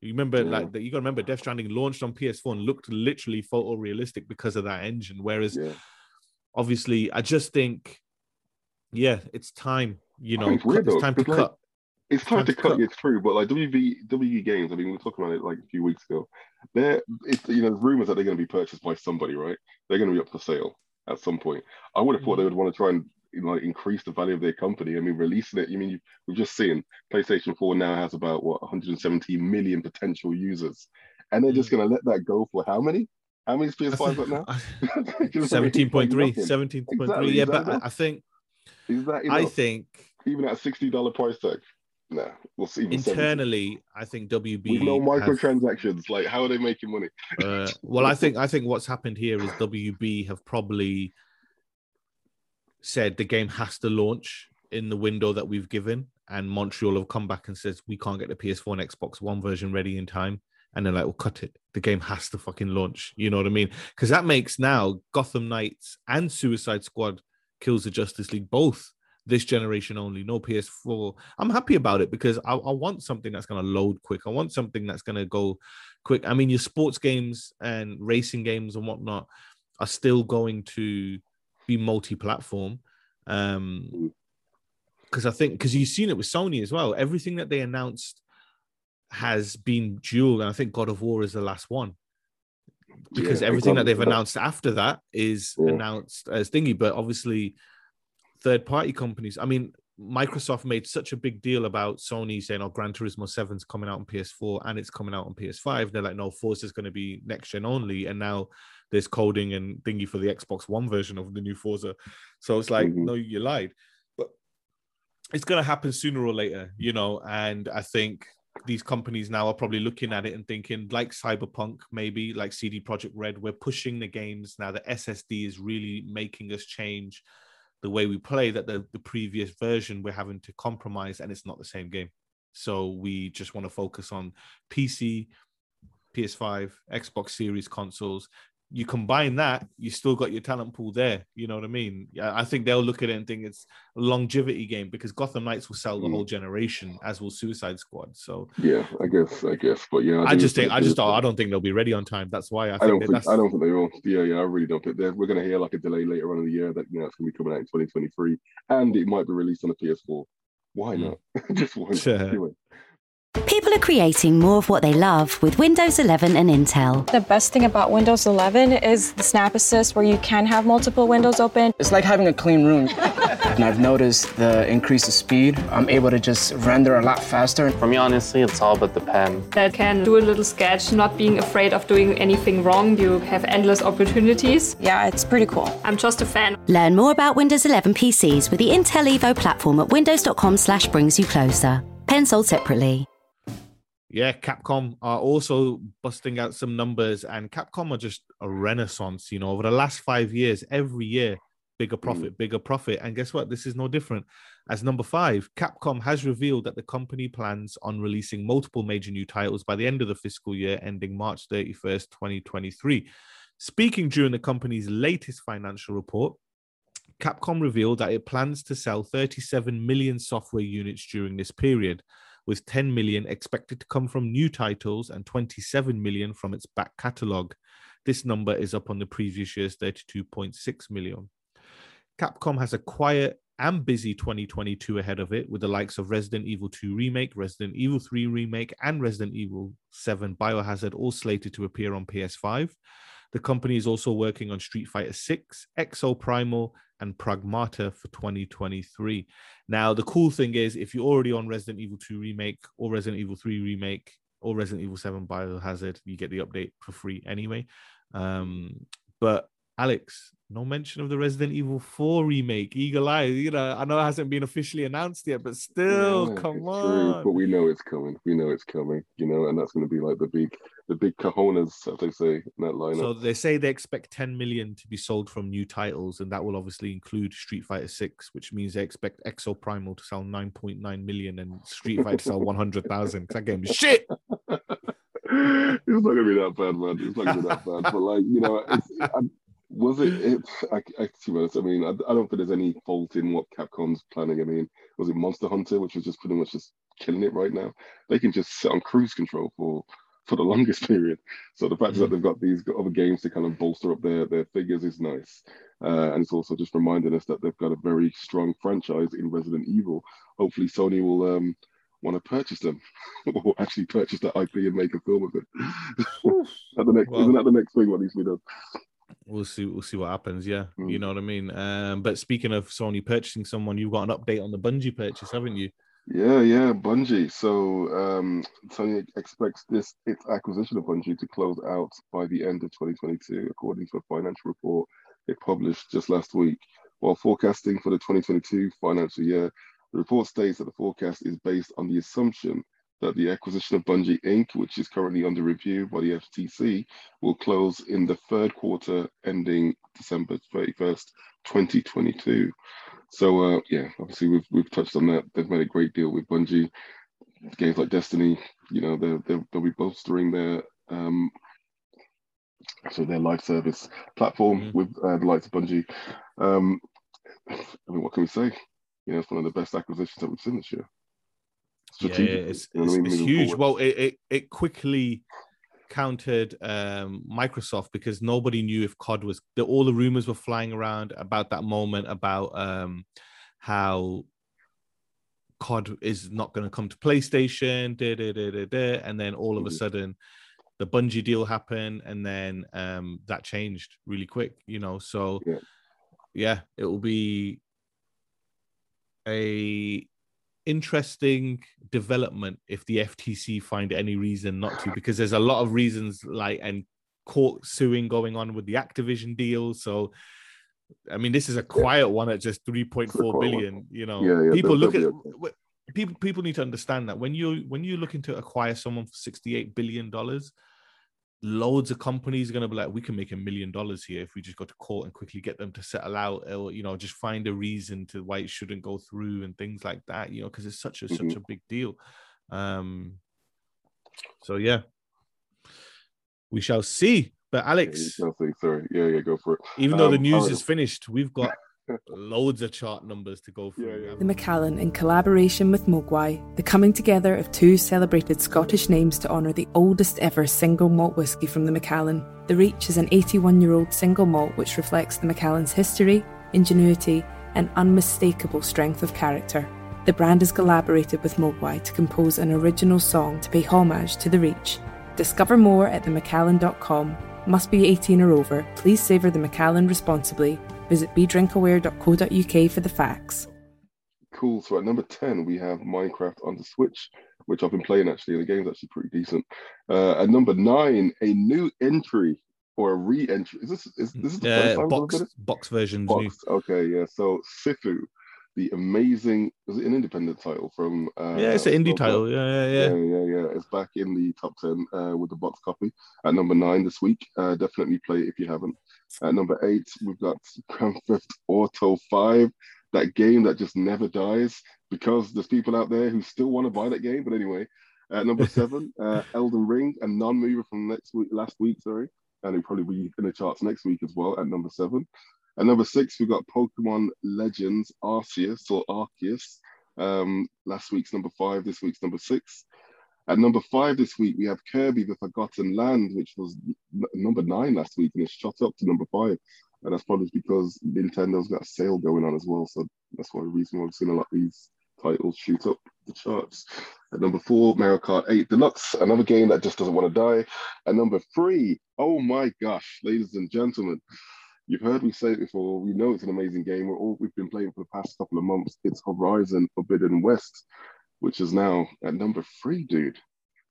You remember, yeah. like, you gotta remember, Death Stranding launched on P S four and looked literally photorealistic because of that engine. Whereas, yeah. obviously, I just think, yeah, it's time. You know, it's, weird, cut, it's time to like, cut. It's time, time to, to cut. It's true, but like W B W B Games. I mean, we were talking about it like a few weeks ago. There, it's you know, rumors that they're going to be purchased by somebody, right? They're going to be up for sale at some point. I would have thought they would want to try and you know, like increase the value of their company. I mean, releasing it. You I mean we've just seen PlayStation four now has about what one hundred seventy million potential users, and they're just going to let that go for how many? How many P S fives right now? seventeen point three, seventeen point three. Yeah, but enough? I think is that I think even at a sixty dollars price tag. Nah, we'll see. Internally, I think W B with no microtransactions. Have, like, how are they making money? uh, well, I think I think what's happened here is W B have probably said the game has to launch in the window that we've given, and Montreal have come back and says we can't get the P S four and Xbox One version ready in time, and they're like, "Well, cut it. The game has to fucking launch." You know what I mean? Because that makes now Gotham Knights and Suicide Squad Kills the Justice League both this generation only, no P S four. I'm happy about it because I, I want something that's going to load quick. I want something that's going to go quick. I mean, your sports games and racing games and whatnot are still going to be multi-platform. Um, because I think, because you've seen it with Sony as well. Everything that they announced has been dual, and I think God of War is the last one. Because yeah, everything that they've announced after that is yeah. announced as thingy, but obviously third-party companies. I mean, Microsoft made such a big deal about Sony saying, oh, Gran Turismo seven is coming out on P S four and it's coming out on P S five. They're like, no, Forza is going to be next-gen only. And now there's coding and thingy for the Xbox One version of the new Forza. So it's like, mm-hmm. no, you lied. But it's going to happen sooner or later, you know, and I think these companies now are probably looking at it and thinking, like Cyberpunk, maybe, like C D Projekt Red, we're pushing the games now. The S S D is really making us change the way we play, that the, the previous version we're having to compromise and it's not the same game. So we just want to focus on P C, P S five, Xbox Series consoles. You combine that, you still got your talent pool there. You know what I mean? I think they'll look at it and think it's a longevity game because Gotham Knights will sell the mm. whole generation, as will Suicide Squad. So yeah, I guess, I guess, but yeah, I, I just think I just I don't think they'll be ready on time. That's why I think I don't, think, that's... I don't think they will. Yeah, yeah, I really don't think they're. We're going to hear like a delay later on in the year that you know it's going to be coming out in twenty twenty-three, and it might be released on a P S four. Why not? Mm. just why not? Anyway. People are creating more of what they love with Windows eleven and Intel. The best thing about Windows eleven is the Snap Assist, where you can have multiple windows open. It's like having a clean room. And I've noticed the increase of speed. I'm able to just render a lot faster. For me, honestly, it's all about the pen. I can do a little sketch, not being afraid of doing anything wrong. You have endless opportunities. Yeah, it's pretty cool. I'm just a fan. Learn more about Windows eleven P Cs with the Intel Evo platform at windows.com slash brings you closer. Pen sold separately. Yeah, Capcom are also busting out some numbers, and Capcom are just a renaissance, you know, over the last five years, every year, bigger profit, mm. bigger profit. And guess what? This is no different. As number five, Capcom has revealed that the company plans on releasing multiple major new titles by the end of the fiscal year ending March thirty-first, twenty twenty-three. Speaking during the company's latest financial report, Capcom revealed that it plans to sell thirty-seven million software units during this period, with ten million expected to come from new titles and twenty-seven million from its back catalogue. This number is up on the previous year's thirty-two point six million. Capcom has a quiet and busy twenty twenty-two ahead of it, with the likes of Resident Evil two Remake, Resident Evil three Remake, and Resident Evil seven Biohazard all slated to appear on P S five. The company is also working on Street Fighter six, Exo Primal, and Pragmata for twenty twenty-three. Now, the cool thing is, if you're already on Resident Evil two Remake or Resident Evil three Remake or Resident Evil seven Biohazard, you get the update for free anyway. Um, but Alex, no mention of the Resident Evil four Remake. Eagle Eye, you know, I know it hasn't been officially announced yet, but still, yeah, come on. True, but we know it's coming. We know it's coming, you know, and that's going to be like the big... the big cojones, as they say, in that lineup. So they say they expect ten million to be sold from new titles, and that will obviously include Street Fighter six, which means they expect Exo Primal to sell nine point nine million and Street Fighter to sell one hundred thousand. That game is shit. It's not going to be that bad, man. It's not going to be that bad. But, like, you know, it's, I, was it, it I, I, I mean, I, I don't think there's any fault in what Capcom's planning. I mean, was it Monster Hunter, which was just pretty much just killing it right now? They can just sit on cruise control for... for the longest period. So the fact mm-hmm. that they've got these other games to kind of bolster up their, their figures is nice. Uh, and it's also just reminding us that they've got a very strong franchise in Resident Evil. Hopefully Sony will um, want to purchase them or actually purchase that I P and make a film of it. At the next, well, isn't that the next thing what needs to be done? We'll see, we'll see what happens, yeah. Mm. You know what I mean? Um, but speaking of Sony purchasing someone, you've got an update on the Bungie purchase, haven't you? Yeah, yeah, Bungie. So um, Sony expects this its acquisition of Bungie to close out by the end of twenty twenty-two, according to a financial report it published just last week. While forecasting for the twenty twenty-two financial year, the report states that the forecast is based on the assumption that the acquisition of Bungie Incorporated, which is currently under review by the F T C, will close in the third quarter ending December thirty-first, twenty twenty-two. So, uh, yeah, obviously we've we've touched on that. They've made a great deal with Bungie. Games like Destiny, you know, they're, they're, they'll be bolstering their um, so their live service platform mm-hmm. with uh, the likes of Bungie. Um, I mean, what can we say? You know, it's one of the best acquisitions that we've seen this year. Yeah, yeah, it's, you know it's, I mean? It's huge. Forward. Well, it, it, it quickly... countered um, Microsoft, because nobody knew if C O D was... The, all the rumors were flying around about that moment about um, how C O D is not going to come to PlayStation, da, da, da, da, da, and then all of a sudden the Bungie deal happened, and then um, that changed really quick, you know? So, yeah, yeah it will be a... interesting development if the F T C find any reason not to, because there's a lot of reasons, like, and court suing going on with the Activision deal. So, I mean, this is a quiet yeah. one at just three point four billion. One. You know, yeah, yeah, people look at okay. people. People need to understand that when you when you're looking to acquire someone for sixty-eight billion dollars, loads of companies are going to be like, we can make a million dollars here if we just go to court and quickly get them to settle out, or, you know, just find a reason to why it shouldn't go through and things like that, you know, because it's such a mm-hmm. such a big deal. Um, so, yeah, we shall see. But Alex, yeah, sorry, yeah, yeah, go for it. Even um, though the news is finished, we've got loads of chart numbers to go through. Yeah, yeah. The Macallan, in collaboration with Mogwai, the coming together of two celebrated Scottish names to honour the oldest ever single malt whisky from the Macallan. The Reach is an eighty-one-year-old single malt which reflects the Macallan's history, ingenuity and unmistakable strength of character. The brand has collaborated with Mogwai to compose an original song to pay homage to The Reach. Discover more at the macallan dot com. Must be eighteen or over. Please savour the Macallan responsibly. Visit be drink aware dot co dot u k for the facts. Cool. So at number ten, we have Minecraft on the Switch, which I've been playing actually, and the game's actually pretty decent. Uh, at number nine, a new entry or a re-entry. Is this is this is the uh, first time box it? box version? Box. Okay, yeah. So Sifu, the amazing, is it an independent title from? Uh, yeah, it's an indie title. Yeah, yeah, yeah, yeah, yeah, yeah. It's back in the top ten uh, with the box copy at number nine this week. Uh, definitely play it if you haven't. At number eight, we've got Grand Theft Auto five, that game that just never dies, because there's people out there who still want to buy that game. But anyway, uh, number seven, uh, Elden Ring, a non-mover from next week, last week, sorry, and it'll probably be in the charts next week as well at number seven. At number six, we've got Pokemon Legends Arceus, or Arceus. Um, last week's number five, this week's number six. At number five this week, we have Kirby, the Forgotten Land, which was n- number nine last week, and it's shot up to number five. And that's probably because Nintendo's got a sale going on as well, so that's one of the reason why we've seen a lot of these titles shoot up the charts. At number four, Mario Kart eight Deluxe, another game that just doesn't want to die. At number three, oh my gosh, ladies and gentlemen, you've heard me say it before, we know it's an amazing game. We're all, we've been playing for the past couple of months. It's Horizon Forbidden West, which is now at number three, dude.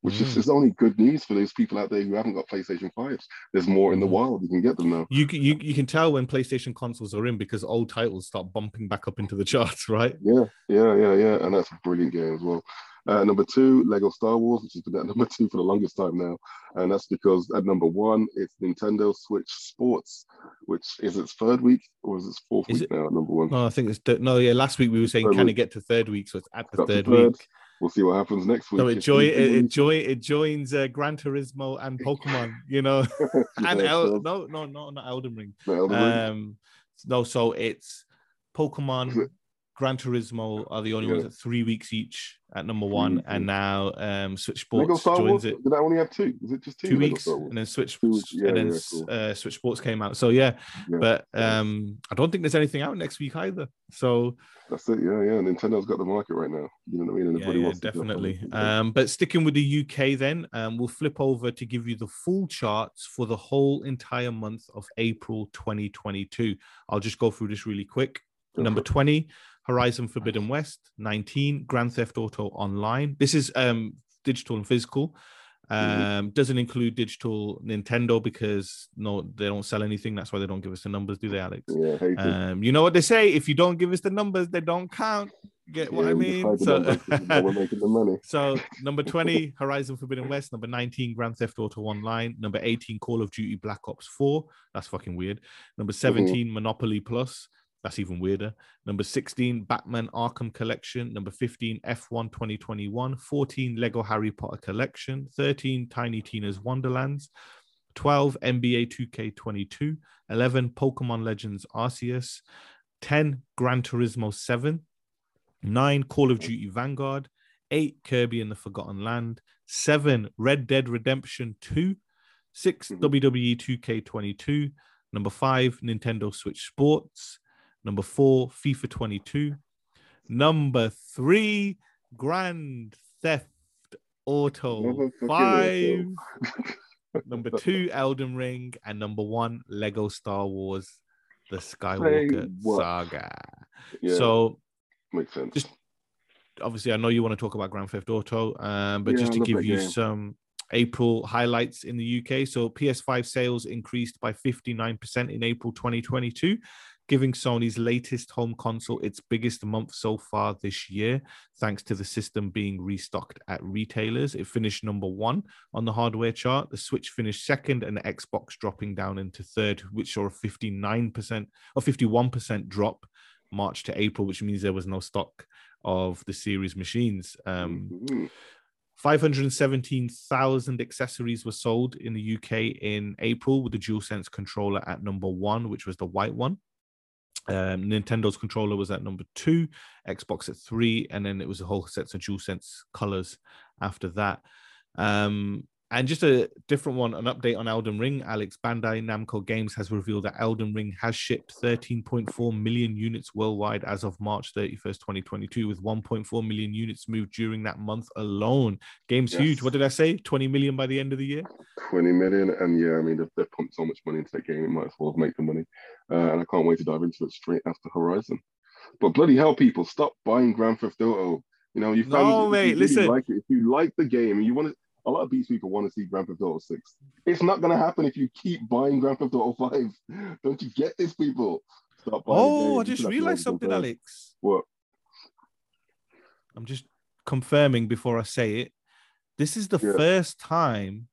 Which mm. is, is only good news for those people out there who haven't got PlayStation fives. There's more in the wild. You can get them now. You, you you can tell when PlayStation consoles are in, because old titles start bumping back up into the charts, right? Yeah, yeah, yeah, yeah. And that's a brilliant game as well. Uh, number two, Lego Star Wars, which has been at number two for the longest time now. And that's because at number one, it's Nintendo Switch Sports, which is its third week, or is its fourth is week it, now at number one? No, I think it's... Th- no, yeah, last week we were saying, can it get to third week? So it's at the it's third, third week. We'll see what happens next week. So it, join, it, it, join, it joins uh, Gran Turismo and Pokemon, you know. and El- No, no, no, not Elden Ring. Not Elden um, Ring. No, so it's Pokemon, Gran Turismo are the only yeah. ones at three weeks each at number one. Mm-hmm. And now um, Switch Sports joins it. Did I only have two? Is it just two? Two weeks. And then Switch Sports, yeah, and then yeah, cool. uh, Switch Sports came out. So, yeah. yeah. But um, I don't think there's anything out next week either. So... That's it, yeah, yeah. Nintendo's got the market right now. You know what I mean? And yeah, yeah wants definitely. To um, but sticking with the U K then, um, we'll flip over to give you the full charts for the whole entire month of April twenty twenty-two. I'll just go through this really quick. Go Number twenty, Horizon Forbidden West. nineteen, Grand Theft Auto Online. This is um, digital and physical. Um, mm-hmm. Doesn't include digital Nintendo because no, they don't sell anything. That's why they don't give us the numbers, do they, Alex? Yeah, um, you know what they say: if you don't give us the numbers, they don't count. Get what yeah, I mean? So, we're making the money. So number twenty, Horizon Forbidden West. Number nineteen, Grand Theft Auto Online. Number eighteen, Call of Duty Black Ops four. That's fucking weird. Number seventeen, mm-hmm. Monopoly Plus. That's even weirder. Number sixteen, Batman Arkham Collection. Number fifteen, F one twenty twenty-one. fourteen, Lego Harry Potter Collection. thirteen, Tiny Tina's Wonderlands. twelve, N B A two K twenty-two. eleven, Pokemon Legends Arceus. ten, Gran Turismo seven. nine, Call of Duty Vanguard. eight, Kirby and the Forgotten Land. seven, Red Dead Redemption two. six, W W E two K twenty-two. Number five, Nintendo Switch Sports. Number four, FIFA twenty-two. Number three, Grand Theft Auto five. Number two, Elden Ring. And number one, Lego Star Wars, The Skywalker Saga. Yeah, so, makes sense. Just, obviously, I know you want to talk about Grand Theft Auto, um, but yeah, just to give you game. some April highlights in the U K. So, P S five sales increased by fifty-nine percent in April twenty twenty-two. Giving Sony's latest home console its biggest month so far this year, thanks to the system being restocked at retailers. It finished number one on the hardware chart. The Switch finished second, and the Xbox dropping down into third, which saw a fifty-nine percent or fifty-one percent drop March to April, which means there was no stock of the series machines. Um, mm-hmm. five hundred seventeen thousand accessories were sold in the U K in April, with the DualSense controller at number one, which was the white one. Um, Nintendo's controller was at number two, Xbox at three, and then it was a whole set of DualSense colors after that. Um, and just a different one, an update on Elden Ring. Alex, Bandai Namco Games has revealed that Elden Ring has shipped thirteen point four million units worldwide as of March thirty-first, twenty twenty-two, with one point four million units moved during that month alone. Game's yes. huge. What did I say? twenty million by the end of the year? twenty million. And yeah, I mean, they've, they've pumped so much money into that game, it might as well make the money. Uh, and I can't wait to dive into it straight after Horizon. But bloody hell, people, stop buying Grand Theft Auto. You know, you found no, mate, you really listen. Like it. If you like the game and you want to... A lot of these people want to see Grand Theft Auto six. It's not going to happen if you keep buying Grand Theft Auto five. Don't you get this, people? Stop buying oh, games. I just realized something, five. Alex. What? I'm just confirming before I say it. This is the yeah. first time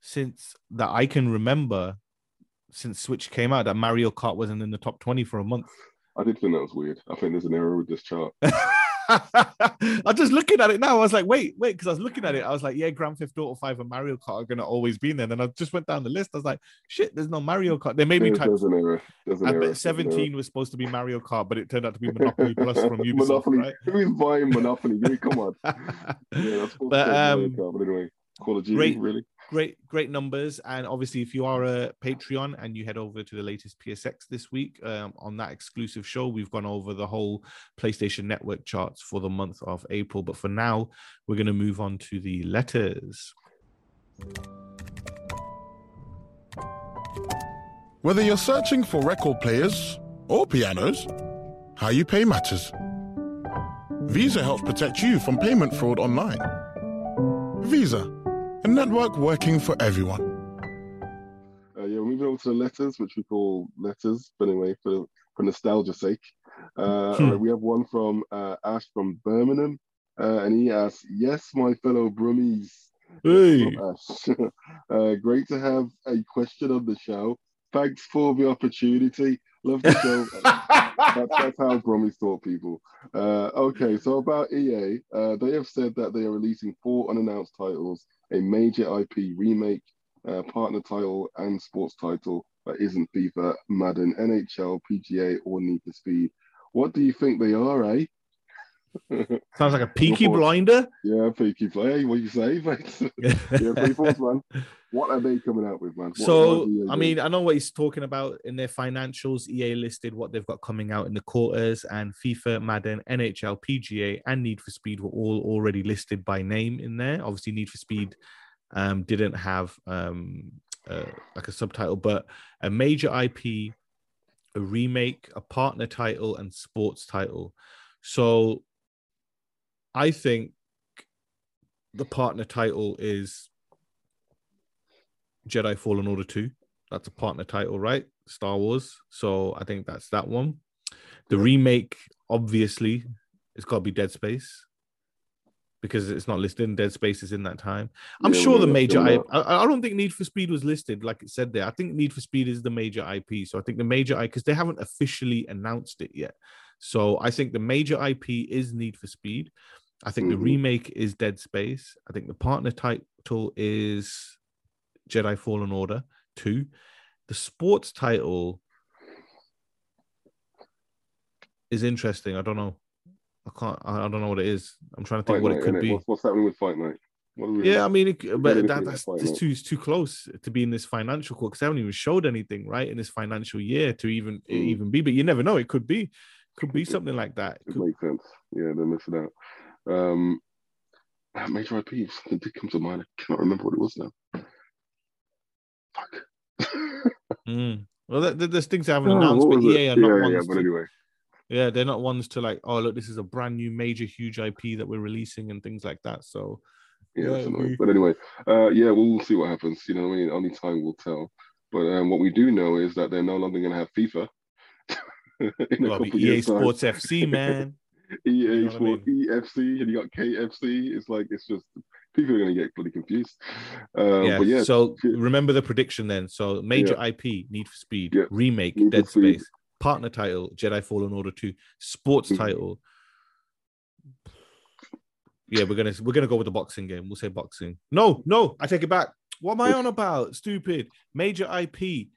since that I can remember, since Switch came out, that Mario Kart wasn't in the top twenty for a month. I did think that was weird. I think there's an error with this chart. I'm just looking at it now. I was like, wait, wait, because I was looking at it. I was like, yeah, Grand Theft Auto five and Mario Kart are going to always be in there. And I just went down the list. I was like, shit, there's no Mario Kart. They made me type. There's an error. There's an I error. Bet seventeen was supposed to be Mario Kart, but it turned out to be Monopoly Plus from Ubisoft. Monopoly. Right? Who's buying Monopoly? Come on. Yeah, that's but, um, Mario Kart, but anyway, Call of Duty, great, really. Great, great numbers. And obviously, if you are a Patreon and you head over to the latest P S X this week, um, on that exclusive show, we've gone over the whole PlayStation Network charts for the month of April. But for now, we're going to move on to the letters. Whether you're searching for record players or pianos, how you pay matters. Visa helps protect you from payment fraud online. Visa. A network working for everyone. Uh, yeah, we're moving on to the letters, which we call letters, but anyway, for, for nostalgia's sake. Uh, hmm. Right, we have one from uh, Ash from Birmingham, uh, and he asks, yes, my fellow Brummies. Hey. Ash. uh, great to have a question on the show. Thanks for the opportunity. Love the show. that, that's how Brummies talk, people. Uh, okay, so about E A, uh, they have said that they are releasing four unannounced titles, a major I P remake, uh, partner title, and sports title that isn't FIFA, Madden, N H L, P G A, or Need for Speed. What do you think they are, eh? Sounds like a Peaky Blinder. Yeah, Peaky Blinder. Hey, what do you say, mate? yeah, people's, man. What are they coming out with, man? What, so, what I mean, I know what he's talking about in their financials. E A listed what they've got coming out in the quarters, and FIFA, Madden, N H L, P G A, and Need for Speed were all already listed by name in there. Obviously, Need for Speed um, didn't have um, uh, like a subtitle, but a major I P, a remake, a partner title, and sports title. So I think the partner title is Jedi Fallen Order two. That's a partner title, right? Star Wars. So I think that's that one. The remake, obviously, it's got to be Dead Space because it's not listed. And Dead Space is in that time. I'm yeah, sure the major... I, I don't think Need for Speed was listed, like it said there. I think Need for Speed is the major I P. So I think the major I P... because they haven't officially announced it yet. So I think the major I P is Need for Speed. I think mm-hmm. the remake is Dead Space. I think the partner title is Jedi Fallen Order two. The sports title is interesting. I don't know. I can't. I don't know what it is. I'm trying to think Fight what Night, it could be. What's, what's happening with Fight Night? What are we yeah, doing? I mean, it, but that, that's it's too, it's too close to be in this financial quarter because they haven't even showed anything right in this financial year to even mm. even be. But you never know. It could be. Could be something like that. It could... makes sense. Yeah, they're missing out. Um, major I P, something did come to mind. I cannot remember what it was now. Fuck. mm. Well, that, that, there's things they haven't oh, announced, but E A it? are not yeah, ones. Yeah, but to... anyway. Yeah, they're not ones to like, oh, look, this is a brand new major huge I P that we're releasing and things like that. So, yeah, yeah we... but anyway, uh, yeah, we'll, we'll see what happens. You know what I mean? Only time will tell. But um, what we do know is that they're no longer going to have FIFA. Well, E A Sports time. F C, man. E A you know Sports I mean? E F C, and you got K F C. It's like it's just people are going to get bloody confused. Uh, yeah. But yeah. So remember the prediction then. So major yeah. I P, Need for Speed, yeah. remake, Need Dead Space, Speed. Partner title, Jedi Fallen Order two, sports mm-hmm. title. Yeah, we're gonna we're gonna go with the boxing game. We'll say boxing. No, no, I take it back. What am I on about? Stupid. Major I P,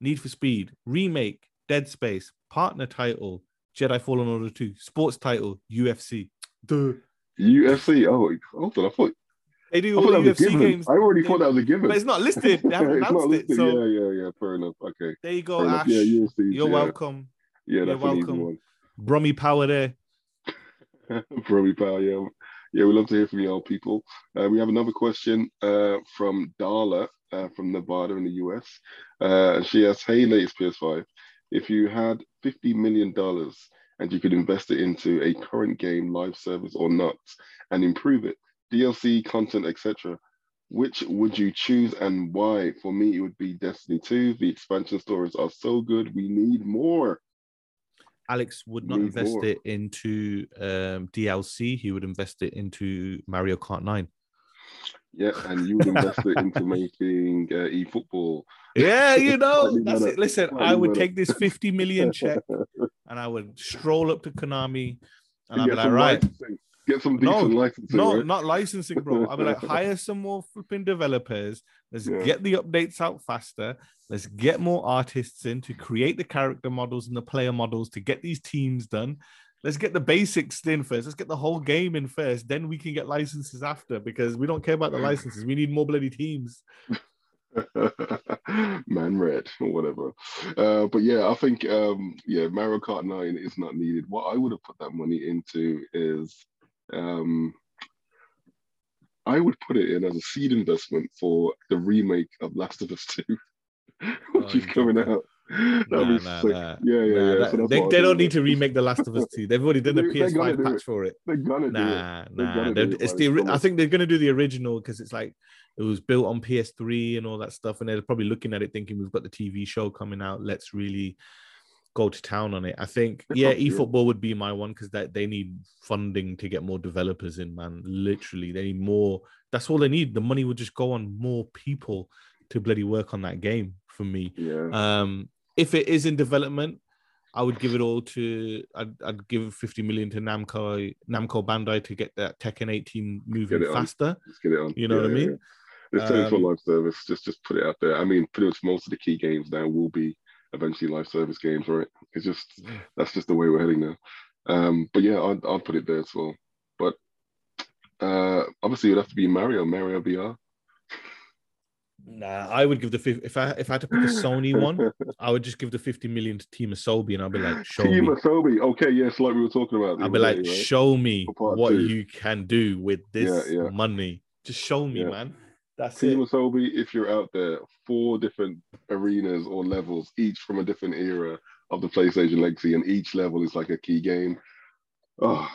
Need for Speed, remake. Dead Space, partner title, Jedi Fallen Order two, sports title, U F C. Duh. U F C? Oh, hold on. I thought they do I all U F C games. I already they, thought that was a given. But it's not listed. They haven't announced it. So yeah, yeah, yeah. Fair enough. Okay. There you go, Ash. Yeah, U F C, You're yeah. welcome. Yeah, that's You're welcome. Brummy power there. Brummy power, yeah. Yeah, we love to hear from you all, people. Uh, we have another question uh, from Darla uh, from Nevada in the U S. Uh, she asks, hey, latest P S five. If you had fifty million dollars and you could invest it into a current game, live service or not, and improve it, D L C, content, et cetera, which would you choose and why? For me, it would be Destiny two. The expansion stories are so good. We need more. Alex would not invest more. it into um, D L C. He would invest it into Mario Kart nine. Yeah, and you would invest it into making uh, eFootball. Yeah, you know, that's it. Listen, I would take this fifty million check and I would stroll up to Konami and I'd be like, right. Licensing. Get some decent no, licensing. No, right? Not licensing, bro. I'd be like, hire some more flipping developers. Let's yeah. get the updates out faster. Let's get more artists in to create the character models and the player models to get these teams done. Let's get the basics in first. Let's get the whole game in first. Then we can get licenses after, because we don't care about the licenses. We need more bloody teams. Man red or whatever. Uh, but yeah, I think um, yeah, Mario Kart nine is not needed. What I would have put that money into is um, I would put it in as a seed investment for the remake of Last of Us two, which oh, is coming out. Nah, nah, nah. Yeah, yeah, nah, yeah. That, so they they don't need to remake The Last of Us two. They've already done a P S five patch for it. They're gonna nah, do it. Nah, nah. It's the. I think they're gonna do the original because it's like it was built on P S three and all that stuff, and they're probably looking at it thinking we've got the T V show coming out. Let's really go to town on it. I think yeah, eFootball would be my one because that they need funding to get more developers in. Man, literally, they need more. That's all they need. The money would just go on more people to bloody work on that game. For me, yeah. Um, if it is in development, I would give it all to. I'd, I'd give fifty million to Namco, Namco Bandai to get that Tekken eighteen moving faster. Let's get it on. You know yeah, what I mean? Yeah. It's um, for live service. Just, just put it out there. I mean, pretty much most of the key games now will be eventually live service games, right? It's just that's just the way we're heading now. Um, but yeah, I'd, I'd put it there as well. But uh, obviously, it'd have to be Mario, Mario V R. Nah, I would give the if I if I had to pick a Sony one, I would just give the fifty million to Team Asobi, and I'd be like, show Team me. Asobi, okay, yes, like we were talking about. I'd be like, right? show me what two. you can do with this yeah, yeah. money. Just show me, yeah. man. That's Team it. Team Asobi, if you're out there, four different arenas or levels, each from a different era of the PlayStation legacy, and each level is like a key game. Oh.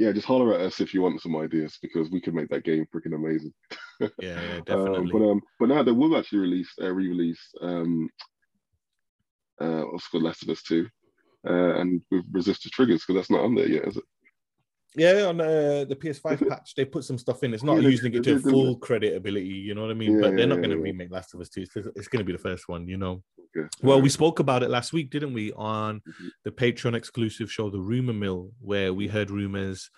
Yeah, just holler at us if you want some ideas because we could make that game freaking amazing. Yeah, yeah, definitely. um, but um, but now they will actually release uh, re-release um, uh, what's called Last of Us two, uh, and with resistor triggers because that's not on there yet, is it? Yeah, on uh, the P S five patch they put some stuff in. It's not yeah, using it to full it? creditability, you know what I mean? Yeah, but they're not yeah, going to yeah. remake Last of Us two. It's, it's going to be the first one, you know. Okay. Well, we spoke about it last week, didn't we, on mm-hmm. the Patreon exclusive show, The Rumor Mill, where we heard rumors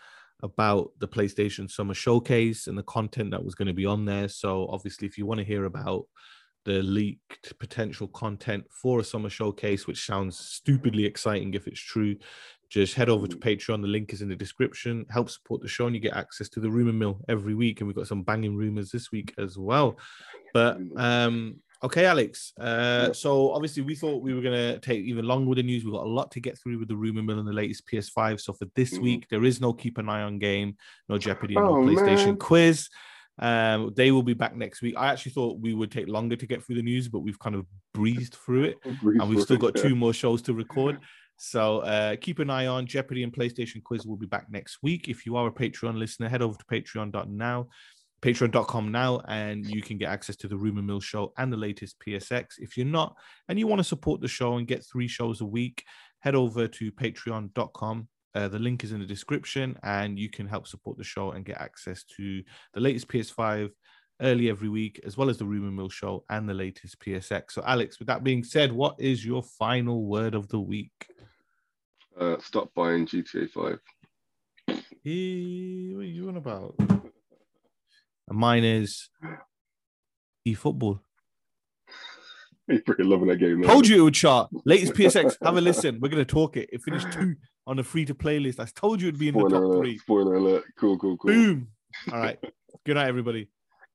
about the PlayStation Summer Showcase and the content that was going to be on there. So obviously, if you want to hear about the leaked potential content for a Summer Showcase, which sounds stupidly exciting if it's true, just head over to Patreon. The link is in the description. Help support the show and you get access to The Rumor Mill every week. And we've got some banging rumors this week as well. But, um, okay, Alex. Uh, yeah. So, obviously, we thought we were going to take even longer with the news. We've got a lot to get through with The Rumor Mill and the latest P S five. So, for this mm-hmm. week, there is no Keep an Eye on Game, no Jeopardy, oh, no PlayStation man. Quiz. Um, they will be back next week. I actually thought we would take longer to get through the news, but we've kind of breezed through it. Breezed and we've still got it, yeah. two more shows to record. So uh, keep an eye on Jeopardy and PlayStation Quiz. We'll be back next week. If you are a Patreon listener, head over to patreon dot now, patreon dot com now, and you can get access to the Rumor Mill show and the latest P S X. If you're not and you want to support the show and get three shows a week, head over to patreon dot com. Uh, the link is in the description, and you can help support the show and get access to the latest P S five early every week, as well as the Rumor Mill show and the latest P S X. So, Alex, with that being said, what is your final word of the week? Uh, stop buying G T A five. E- what are you on about? And mine is eFootball. You're pretty loving that game. Told you it would chart. Latest P S X, have a listen. We're going to talk it. It finished two on the free-to-play list. I told you it'd be in Spoiler the top alert. three. Spoiler alert. Cool, cool, cool. Boom. All right. Good night, everybody.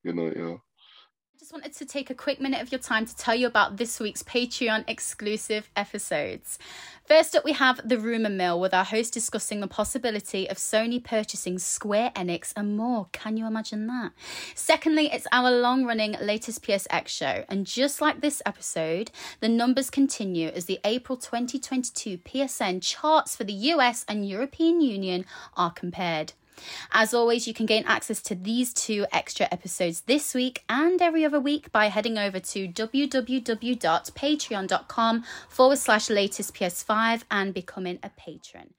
Good night, y'all. I just wanted to take a quick minute of your time to tell you about this week's Patreon exclusive episodes. First up, we have The Rumour Mill with our host discussing the possibility of Sony purchasing Square Enix and more. Can you imagine that? Secondly, it's our long-running latest P S X show. And just like this episode, the numbers continue as the April twenty twenty-two P S N charts for the U S and European Union are compared. As always, you can gain access to these two extra episodes this week and every other week by heading over to www.patreon.com forward slash latest PS5 and becoming a patron.